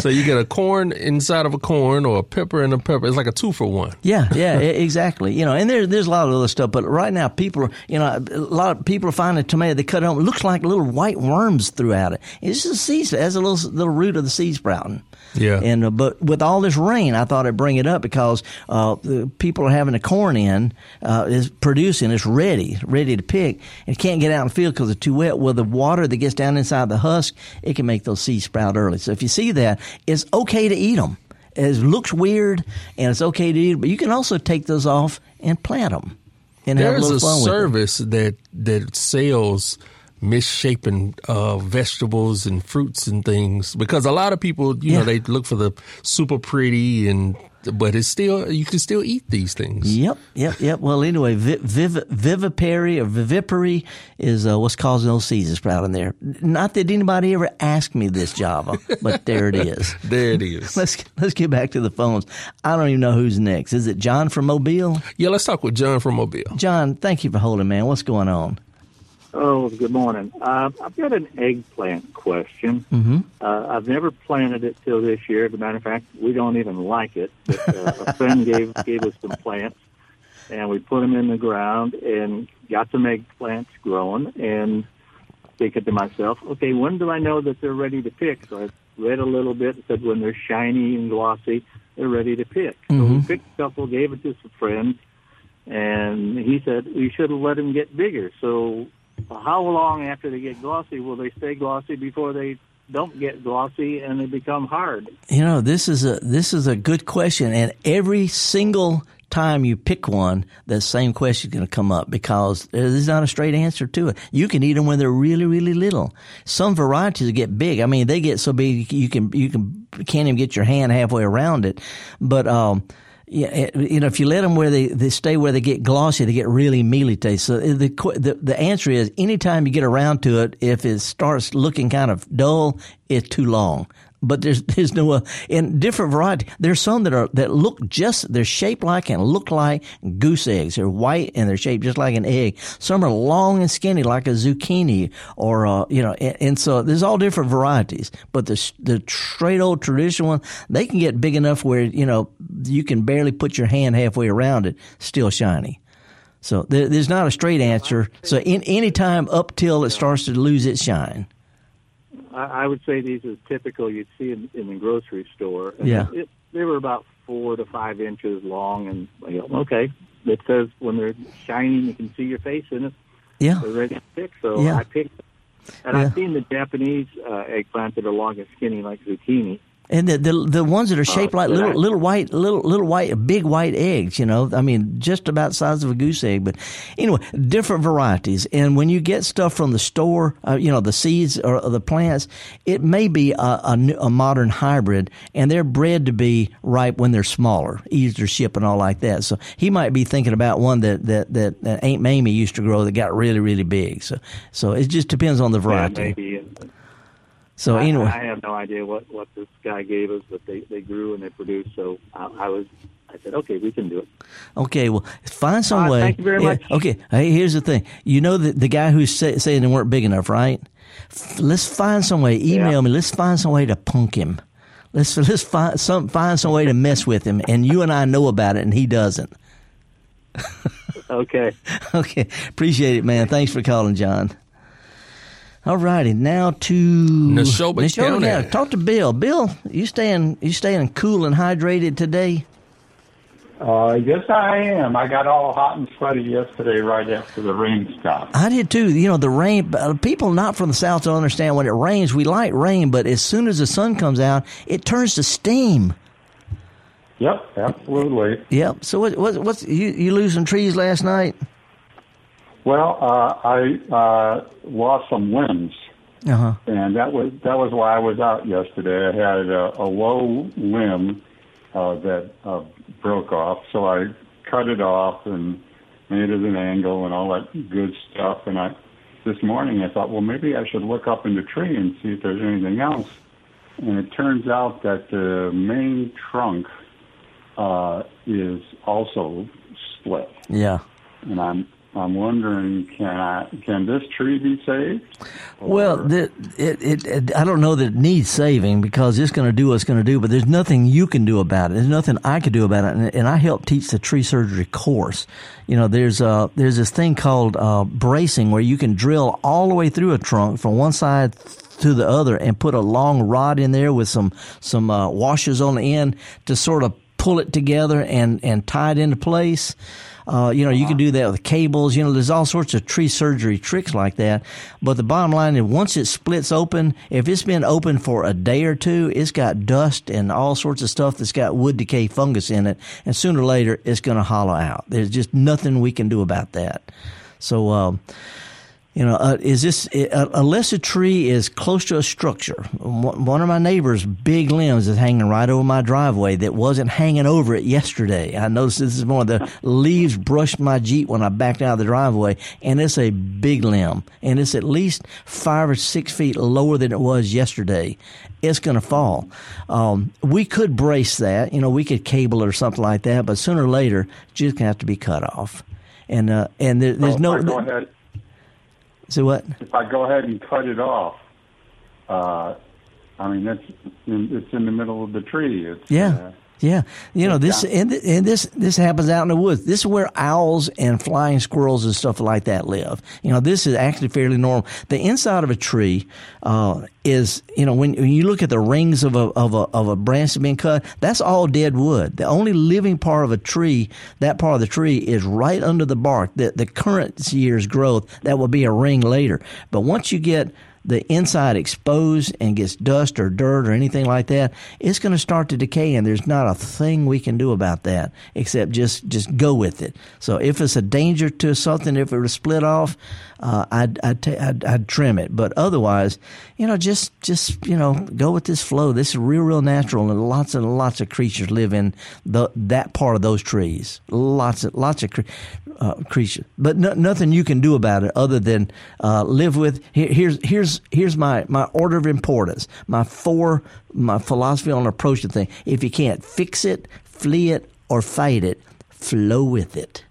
So you get a corn inside of a corn or a pepper in a pepper. It's like a two for one. Yeah, yeah, exactly. You know, and there, there's a lot of other stuff. But right now, people are, you know, a lot of people are finding tomato. They cut it open. It looks like little white worms throughout it. It's just a seed. It has a little, little root of the seed sprouting. Yeah. And uh, but with all this rain, I thought I'd bring it up because uh, the people are having the corn in. Uh, it's producing. It's ready, ready to pick. It can't get out in the field because it's too wet. Well, the water that gets down inside the husk, it can make those seeds sprout early. So if you see that, it's okay to eat them. It looks weird, and it's okay to eat them. But you can also take those off and plant them. And have a little fun with them. There's a service that that sells misshapen uh, vegetables and fruits and things, because a lot of people, you yeah. know, they look for the super pretty and. But it's still, you can still eat these things. Yep, yep, yep. Well, anyway, viv, viv, vivipary or vivipary is uh, what's causing those seeds to sprout in there. Not that anybody ever asked me this, Java, but there it is. There it is. Let's let's get back to the phones. I don't even know who's next. Is it John from Mobile? Yeah, let's talk with John from Mobile. John, thank you for holding, man. What's going on? Oh, good morning. Uh, I've got an eggplant question. Mm-hmm. Uh, I've never planted it till this year. As a matter of fact, we don't even like it. But, uh, a friend gave gave us some plants, and we put them in the ground and got some eggplants growing. And thinking to myself, okay, when do I know that they're ready to pick? So I read a little bit and said when they're shiny and glossy, they're ready to pick. Mm-hmm. So we picked a couple, gave it to some friends, and he said we should have let them get bigger. So how long after they get glossy will they stay glossy before they don't get glossy and they become hard? You know, this is a this is a good question, and every single time you pick one, that same question is going to come up because there's not a straight answer to it. You can eat them when they're really, really little. Some varieties get big. I mean, they get so big you can you can can't even get your hand halfway around it. But um, yeah, you know, if you let them where they, they stay where they get glossy, they get really mealy taste. So the, the the answer is anytime you get around to it, if it starts looking kind of dull, it's too long. But there's there's no uh, in different variety. There's some that are that look just they're shaped like and look like goose eggs. They're white and they're shaped just like an egg. Some are long and skinny like a zucchini, or uh, you know. And, and so there's all different varieties. But the the straight old traditional one, they can get big enough where you know you can barely put your hand halfway around it. Still shiny. So there, there's not a straight answer. So in any time up till it starts to lose its shine. I would say these are typical you'd see in, in the grocery store. And yeah. It, they were about four to five inches long, and you know, okay, it says when they're shining, you can see your face in it. Yeah. They're ready to pick, so yeah. I picked them. And yeah. I've seen the Japanese uh, eggplant that are long and skinny like zucchini. And the, the the ones that are shaped uh, like little I, little white little little white big white eggs, you know, I mean, just about the size of a goose egg. But anyway, different varieties. And when you get stuff from the store, uh, you know, the seeds or, or the plants, it may be a, a, a modern hybrid, and they're bred to be ripe when they're smaller, easier to ship and all like that. So he might be thinking about one that that, that, that Aunt Mamie used to grow that got really really big. So so it just depends on the variety. Yeah, maybe. So anyway, I, I have no idea what, what this guy gave us, but they, they grew and they produced. So I, I was, I said, okay, we can do it. Okay, well, find some uh, way. Thank you very yeah, much. Okay, hey, here's the thing. You know the the guy who's say, saying they weren't big enough, right? F- let's find some way. Email yeah. me. Let's find some way to punk him. Let's let's find some find some way to mess with him. And you and I know about it, and he doesn't. Okay. Okay. Appreciate it, man. Thanks for calling, John. All righty, now to Neshoba, Neshoba County. Talk to Bill. Bill, you staying you staying cool and hydrated today? Uh, yes, I am. I got all hot and sweaty yesterday right after the rain stopped. I did too. You know, the rain, people not from the South don't understand when it rains. We like rain, but as soon as the sun comes out, it turns to steam. Yep, absolutely. Yep. So what, what, what's you, you losing trees last night? Well, uh, I uh, lost some limbs, uh-huh. and that was that was why I was out yesterday. I had a, a low limb uh, that uh, broke off, so I cut it off and made it an angle and all that good stuff. And I, this morning I thought, well, maybe I should look up in the tree and see if there's anything else. And it turns out that the main trunk uh, is also split. Yeah. And I'm I'm wondering, can I, can this tree be saved? Or? Well, the, it, it, it, I don't know that it needs saving because it's going to do what it's going to do, but there's nothing you can do about it. There's nothing I can do about it, and, and I help teach the tree surgery course. You know, there's uh, there's this thing called uh, bracing where you can drill all the way through a trunk from one side to the other and put a long rod in there with some, some uh, washers on the end to sort of pull it together and, and tie it into place. Uh, you know, you can do that with cables. You know, there's all sorts of tree surgery tricks like that. But the bottom line is once it splits open, if it's been open for a day or two, it's got dust and all sorts of stuff that's got wood decay fungus in it. And sooner or later, it's going to hollow out. There's just nothing we can do about that. So, um, you know, uh, is this uh, unless a tree is close to a structure? One of my neighbor's big limbs is hanging right over my driveway that wasn't hanging over it yesterday. I noticed this morning the leaves brushed my Jeep when I backed out of the driveway, and it's a big limb, and it's at least five or six feet lower than it was yesterday. It's going to fall. Um, we could brace that, you know, we could cable it or something like that, but sooner or later, just going to have to be cut off. And uh, and there, there's no. Go ahead. So what? If I go ahead and cut it off, uh, I mean, that's in, it's in the middle of the tree. It's, yeah, uh, yeah. You know, this and, and this this happens out in the woods. This is where owls and flying squirrels and stuff like that live. You know, this is actually fairly normal. The inside of a tree uh, is, you know, when, when you look at the rings of a of a of a branch that's been cut, that's all dead wood. The only living part of a tree, that part of the tree, is right under the bark. The the current year's growth, that will be a ring later. But once you get the inside exposed and gets dust or dirt or anything like that, it's going to start to decay, and there's not a thing we can do about that except just, just go with it. So if it's a danger to something, if it were to split off, uh, I'd, I'd, t- I'd, I'd trim it. But otherwise, you know, just, just, you know, go with this flow. This is real, real natural, and lots and lots of creatures live in the, that part of those trees. Lots and lots of cre- uh, creatures. But no, nothing you can do about it other than uh, live with. Here, here's, here's, Here's my, my order of importance, my four, my philosophy on approach to things. If you can't fix it, flee it, or fight it, flow with it.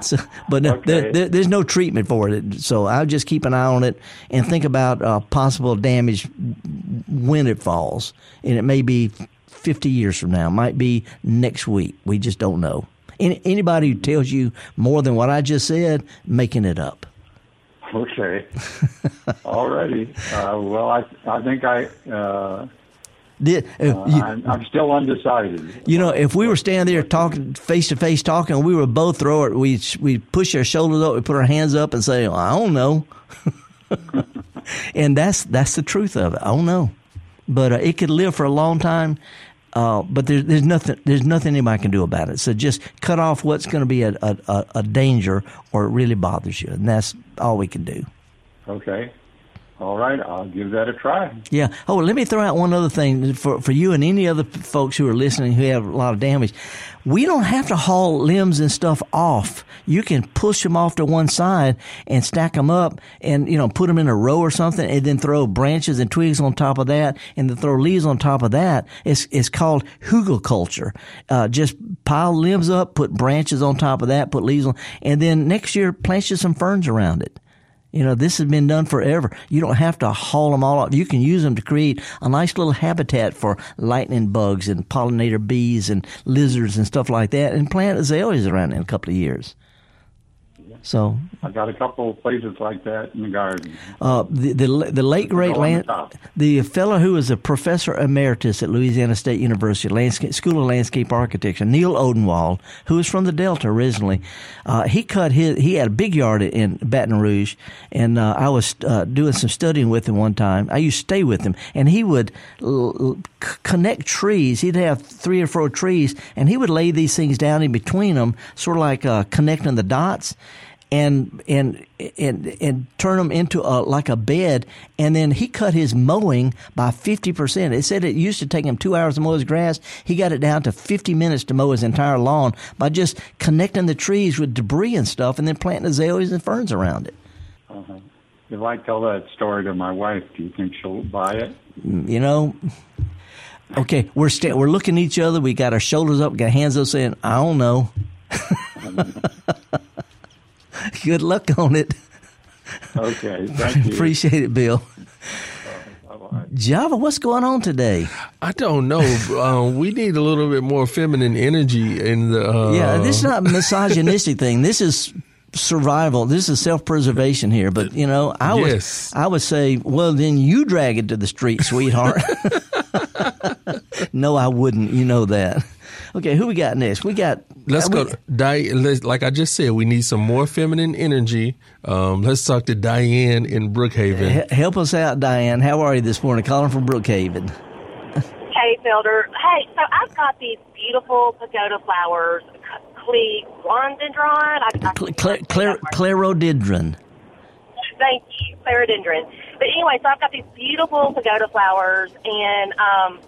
So, but no, okay. there, there, there's no treatment for it, so I'll just keep an eye on it and think about uh, possible damage when it falls. And it may be fifty years from now, might be next week. We just don't know. Any, anybody who tells you more than what I just said, making it up. Okay. All righty. Uh, well, I I think I, uh, Did, uh, uh, you, I'm, I'm still undecided. You know, if we were standing there talking, face-to-face talking, we would both throw it, we'd, we'd push our shoulders up, we'd put our hands up and say, well, I don't know. And that's that's the truth of it. I don't know. But uh, it could live for a long time. Uh, but there's there's nothing there's nothing anybody can do about it. So just cut off what's going to be a, a, a danger or it really bothers you, and that's all we can do. Okay, all right, I'll give that a try. Yeah. Oh, let me throw out one other thing for for you and any other folks who are listening who have a lot of damage. We don't have to haul limbs and stuff off. You can push them off to one side and stack them up, and you know, put them in a row or something, and then throw branches and twigs on top of that, and then throw leaves on top of that. It's it's called hugelculture. Uh, just pile limbs up, put branches on top of that, put leaves on, and then next year plant you some ferns around it. You know, this has been done forever. You don't have to haul them all off. You can use them to create a nice little habitat for lightning bugs and pollinator bees and lizards and stuff like that, and plant azaleas around in a couple of years. So I got a couple of places like that in the garden. Uh, the the, the late great land, the fellow who is a professor emeritus at Louisiana State University Landscape School of Landscape Architecture, Neil Odenwald, who is from the Delta originally, uh, he cut his he had a big yard in Baton Rouge, and uh, I was uh, doing some studying with him one time. I used to stay with him, and he would l- l- connect trees. He'd have three or four trees, and he would lay these things down in between them, sort of like uh, connecting the dots. and and and and turn them into a, like a bed. And then he cut his mowing by fifty percent. It said it used to take him two hours to mow his grass. He got it down to fifty minutes to mow his entire lawn by just connecting the trees with debris and stuff and then planting azaleas and ferns around it. Uh-huh. If I tell that story to my wife, do you think she'll buy it? You know... Okay, we're st- we're looking at each other. We got our shoulders up, got hands up, saying, "I don't know." Good luck on it. Okay, thank you. Appreciate it, Bill. Java, what's going on today? I don't know. Uh, we need a little bit more feminine energy in the. Uh... Yeah, this is not a misogynistic thing. This is survival. This is self-preservation here. But you know, I would yes. I would say, well, then you drag it to the street, sweetheart. No, I wouldn't. You know that. Okay, who we got next? We got. Let's we, go. Di, let's, like I just said, we need some more feminine energy. Um, let's talk to Diane in Brookhaven. Help us out, Diane. How are you this morning? Calling from Brookhaven. Hey, Felder. Hey, so I've got these beautiful pagoda flowers. Clerodendron. I, I, Cle- Cle- Cle- Clerodendron. Thank you, Clerodendron. But anyway, so I've got these beautiful pagoda flowers, and um,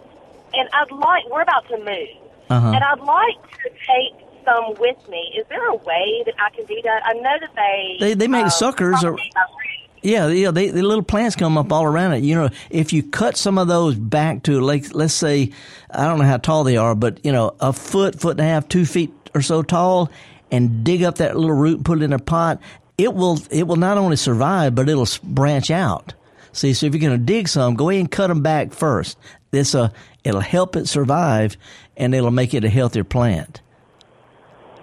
and I'd like, we're about to move, uh-huh. and I'd like to take some with me. Is there a way that I can do that? I know that they... They, they make um, suckers. Or, yeah, yeah they, the little plants come up all around it. You know, if you cut some of those back to, like, let's say, I don't know how tall they are, but, you know, a foot, foot and a half, two feet or so tall, and dig up that little root and put it in a pot, it will it will not only survive, but it'll branch out. See, so if you're going to dig some, go ahead and cut them back first. This uh, it'll help it survive, and it'll make it a healthier plant.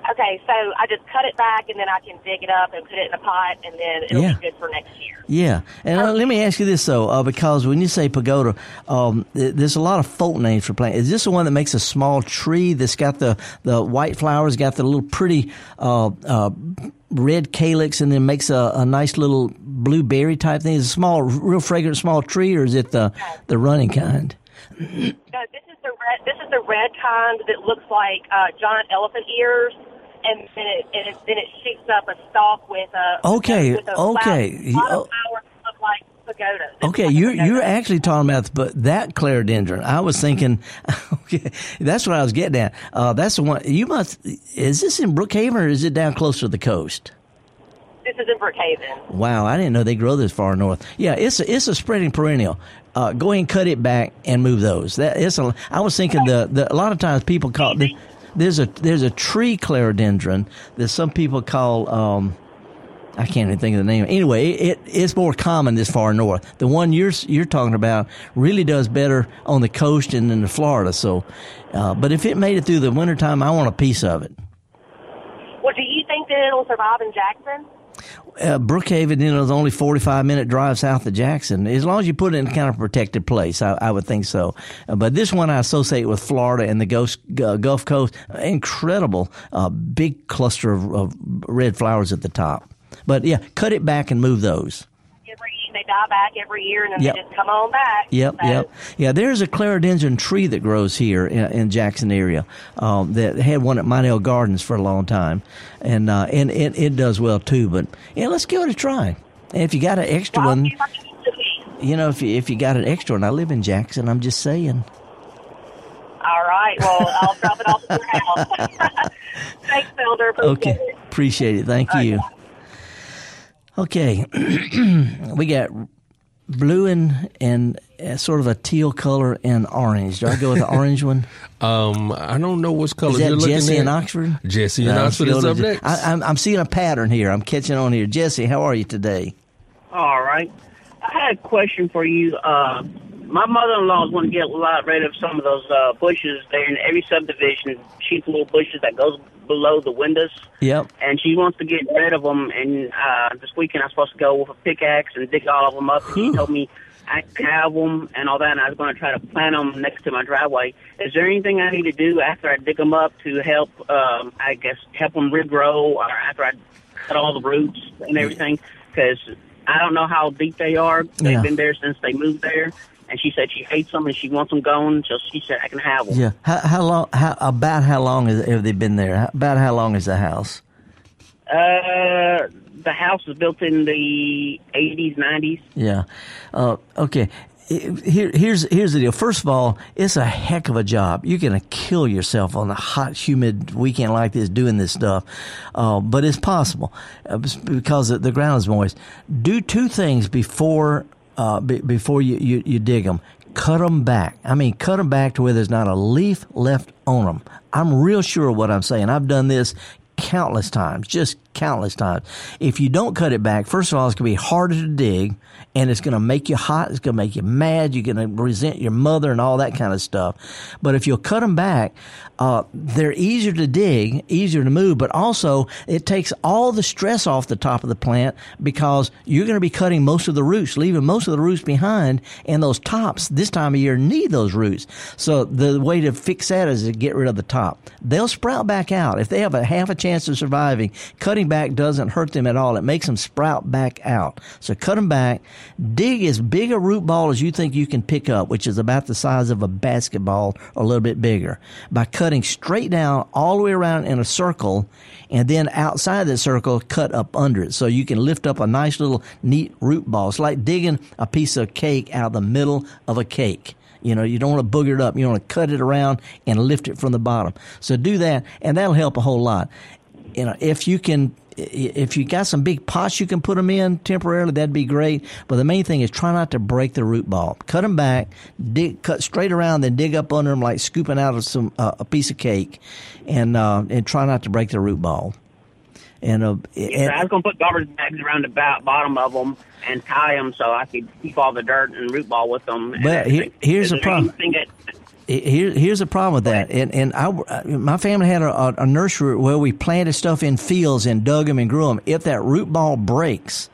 Okay, so I just cut it back, and then I can dig it up and put it in a pot, and then it'll yeah. be good for next year. Yeah, and okay. uh, let me ask you this, though, uh, because when you say pagoda, um, th- there's a lot of folk names for plants. Is this the one that makes a small tree that's got the, the white flowers, got the little pretty uh, uh, red calyx, and then makes a, a nice little blueberry type thing? Is it a small, real fragrant small tree, or is it the, okay. the running kind? No, this is the red, this is the red kind that looks like uh, giant elephant ears. And then it, and it then it shoots up a stalk with a okay, with a okay. Flower, a lot of flowers look like pagodas. It's okay, like you're pagoda. You're actually talking about but that Clerodendron. I was thinking, okay, that's what I was getting at. Uh, that's the one you must. Is this in Brookhaven or is it down close to the coast? This is in Brookhaven. Wow, I didn't know they grow this far north. Yeah, it's a, it's a spreading perennial. Uh, go ahead and cut it back and move those. That it's a, I was thinking the, the a lot of times people call it. There's a there's a tree Clerodendron that some people call um, I can't even think of the name. Anyway, it it's more common this far north. The one you're you're talking about really does better on the coast and in Florida. So, uh, but if it made it through the wintertime, I want a piece of it. Well, do you think that it'll survive in Jackson? Uh, Brookhaven, you know, is only forty-five minute drive south of Jackson. As long as you put it in kind of a protected place, I, I would think so. Uh, but this one I associate with Florida and the Gulf, uh, Gulf Coast. Incredible, uh, big cluster of, of red flowers at the top. But, yeah, cut it back and move those. Every year, they die back every year, and then yep. they just come on back. Yep, so. yep. Yeah, there's a Clerodendron tree that grows here in, in Jackson area um, that had one at Mynelle Gardens for a long time, and uh, and it, it does well too. But yeah, let's give it a try. And if you got an extra well, one, you know, if you, if you got an extra one, I live in Jackson. I'm just saying. All right. Well, I'll drop it off at your house. Thanks, Felder. Appreciate okay. It. Appreciate it. Thank All you. Right. Okay, we got blue and and uh, sort of a teal color and orange. Do I go with the orange one? um, I don't know which color you're looking at. Is that Jesse in Oxford? Jesse in Oxford is up next. I, I'm, I'm seeing a pattern here. I'm catching on here. Jesse, how are you today? All right. I had a question for you. Uh, my mother-in-law is going to get a lot rid of some of those uh, bushes. They're in every subdivision, cheap little bushes that goes below the windows. Yep. And she wants to get rid of them. And uh, this weekend I was supposed to go with a pickaxe and dig all of them up. And she told me I could have them and all that. And I was going to try to plant them next to my driveway. Is there anything I need to do after I dig them up to help, um, I guess, help them regrow or after I cut all the roots and everything? Because I don't know how deep they are. They've yeah. been there since they moved there. And she said she hates them and she wants them gone. So she said I can have them. Yeah. How, how long? How, about how long is, have they been there? About how long is the house? Uh, the house was built in the eighties, nineties. Yeah. Uh, okay. Here, here's here's the deal. First of all, it's a heck of a job. You're going to kill yourself on a hot, humid weekend like this doing this stuff, uh, but it's possible because the ground is moist. Do two things before uh, b- before you, you, you dig them. Cut them back. I mean, cut them back to where there's not a leaf left on them. I'm real sure of what I'm saying. I've done this countless times, just countless times. If you don't cut it back, first of all, it's going to be harder to dig, and it's going to make you hot. It's going to make you mad. You're going to resent your mother and all that kind of stuff. But if you'll cut them back, uh, they're easier to dig, easier to move, but also it takes all the stress off the top of the plant because you're going to be cutting most of the roots, leaving most of the roots behind, and those tops this time of year need those roots. So the way to fix that is to get rid of the top. They'll sprout back out. If they have a half a chance of surviving, cutting back doesn't hurt them at all. It makes them sprout back out. So cut them back. Dig as big a root ball as you think you can pick up, which is about the size of a basketball, a little bit bigger, by cutting straight down all the way around in a circle, and then outside that circle, cut up under it. So you can lift up a nice little neat root ball. It's like digging a piece of cake out of the middle of a cake. You know, you don't want to booger it up. You want to cut it around and lift it from the bottom. So do that, and that'll help a whole lot. You know, if you can, if you got some big pots you can put them in temporarily, that'd be great. But the main thing is try not to break the root ball. Cut them back, dig, cut straight around, then dig up under them like scooping out of some uh, a piece of cake, and uh, and try not to break the root ball. And, uh, and yeah, I was going to put garbage bags around the bottom of them and tie them so I could keep all the dirt and root ball with them. But here, here's the problem. That, Here, here's the problem with that. And, and I, my family had a, a nursery where we planted stuff in fields and dug them and grew them. If that root ball breaks,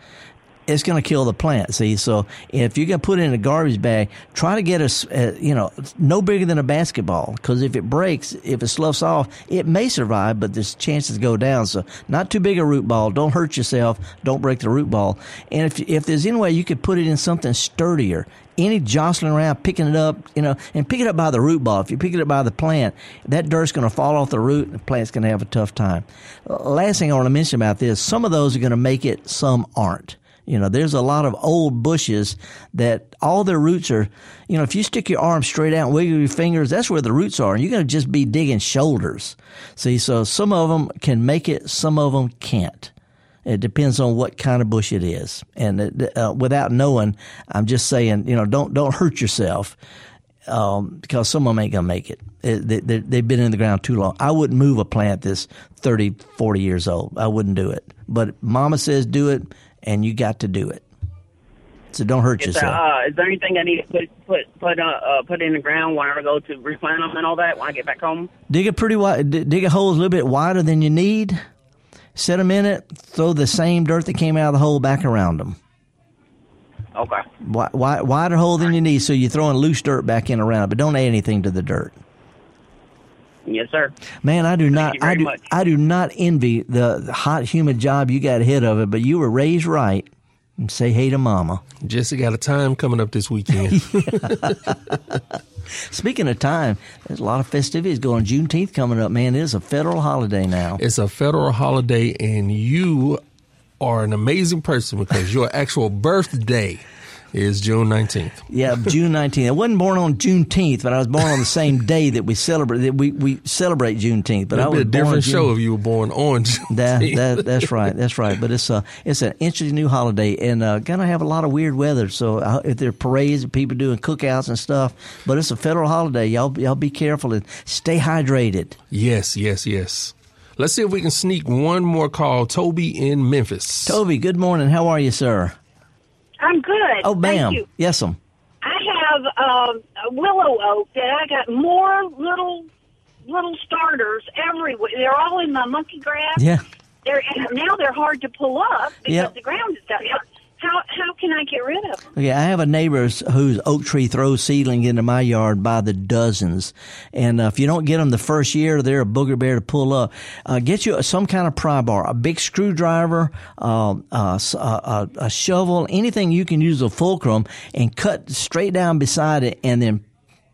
it's going to kill the plant, see? So if you're going to put it in a garbage bag, try to get a, you know, no bigger than a basketball, because if it breaks, if it sloughs off, it may survive, but there's chances go down. So not too big a root ball. Don't hurt yourself. Don't break the root ball. And if if there's any way you could put it in something sturdier, any jostling around, picking it up, you know, and pick it up by the root ball. If you pick it up by the plant, that dirt's going to fall off the root, and the plant's going to have a tough time. Last thing I want to mention about this, some of those are going to make it, some aren't. You know, there's a lot of old bushes that all their roots are, you know, if you stick your arm straight out and wiggle your fingers, that's where the roots are. And you're going to just be digging shoulders. See, so some of them can make it, some of them can't. It depends on what kind of bush it is. And it, uh, without knowing, I'm just saying, you know, don't don't hurt yourself um, because some of them ain't going to make it. it they, they, they've been in the ground too long. I wouldn't move a plant that's thirty, forty years old. I wouldn't do it. But Mama says do it. And you got to do it. So don't hurt it's, yourself. Uh, is there anything I need to put put put, uh, uh, put in the ground whenever I go to replant them and all that when I get back home? Dig a pretty wide, dig a hole a little bit wider than you need. Set them in it. Throw the same dirt that came out of the hole back around them. Okay. Wide, wide, wider hole than you need, so you're throwing loose dirt back in around it, but don't add anything to the dirt. Yes, sir. Man, I do not, I do, much. I do not envy the, the hot, humid job you got ahead of it. But you were raised right, and say hey to Mama. Jesse got a time coming up this weekend. Speaking of time, there's a lot of festivities going. Juneteenth coming up, man. It is a federal holiday now. It's a federal holiday, and you are an amazing person because your actual birthday is June nineteenth. Yeah, June nineteenth. I wasn't born on Juneteenth, but I was born on the same day that we celebrate that we, we celebrate Juneteenth. But I was be a different June- show if you were born on Juneteenth. That, that, that's right, that's right. But it's a, it's an interesting new holiday, and uh, going to have a lot of weird weather. So uh, if there are parades and people doing cookouts and stuff, but it's a federal holiday. Y'all, y'all be careful and stay hydrated. Yes, yes, yes. Let's see if we can sneak one more call. Toby in Memphis. Toby, good morning. How are you, sir? I'm good. Oh, bam. Thank you. Yes, ma'am. I have um, a willow oak that I got more little little starters everywhere. They're all in my monkey grass. Yeah. They're, now they're hard to pull up because yep. the ground is down. How how can I get rid of them? Okay, I have a neighbor whose oak tree throws seedling into my yard by the dozens. And uh, if you don't get them the first year, they're a booger bear to pull up. Uh, get you some kind of pry bar, a big screwdriver, uh, uh, a, a shovel, anything you can use a fulcrum, and cut straight down beside it and then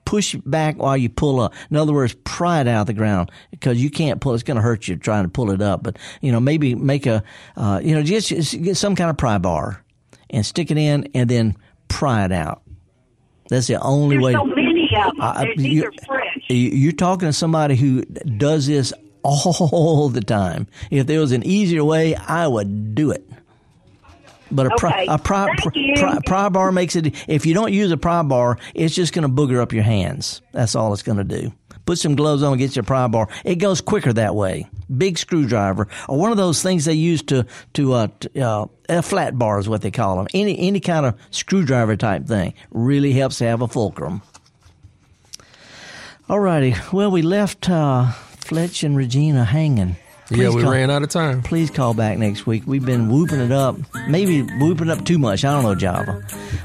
push back while you pull up. In other words, pry it out of the ground, because you can't pull. It's going to hurt you trying to pull it up. But, you know, maybe make a, uh, you know, just, just get some kind of pry bar and stick it in and then pry it out. That's the only There's way. There's so many of them. Uh, These you, are fresh. You're talking to somebody who does this all the time. If there was an easier way, I would do it. But a, okay. pry, a pry, pry, pry, pry bar makes it. If you don't use a pry bar, it's just going to booger up your hands. That's all it's going to do. Put some gloves on, get your pry bar. It goes quicker that way. Big screwdriver, or one of those things they use to to uh, to, uh a flat bar is what they call them. Any any kind of screwdriver type thing really helps to have a fulcrum. All righty. Well, we left uh, Fletch and Regina hanging. Please yeah, we call, ran out of time. Please call back next week. We've been whooping it up. Maybe whooping up too much. I don't know, Java.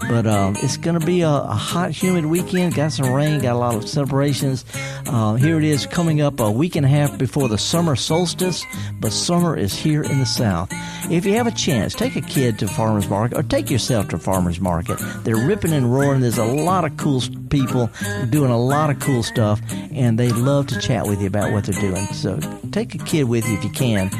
But uh, it's going to be a, a hot, humid weekend. Got some rain. Got a lot of separations. Uh, here it is coming up a week and a half before the summer solstice. But summer is here in the South. If you have a chance, take a kid to Farmer's Market, or take yourself to Farmer's Market. They're ripping and roaring. There's a lot of cool people doing a lot of cool stuff. And they love to chat with you about what they're doing. So take a kid with you. If you can,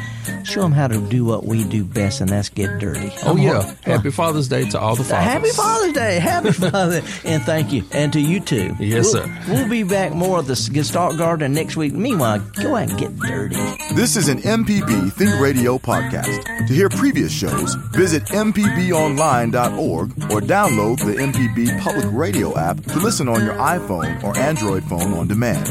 show them how to do what we do best, and that's get dirty. Oh, I'm yeah. Hard. Happy Father's Day to all the fathers. Happy Father's Day. Happy Father's Day. And thank you. And to you, too. Yes, we'll, sir. We'll be back more of the Gestalt Gardener next week. Meanwhile, go out and get dirty. This is an M P B Think Radio podcast. To hear previous shows, visit m p b online dot org or download the M P B Public Radio app to listen on your iPhone or Android phone on demand.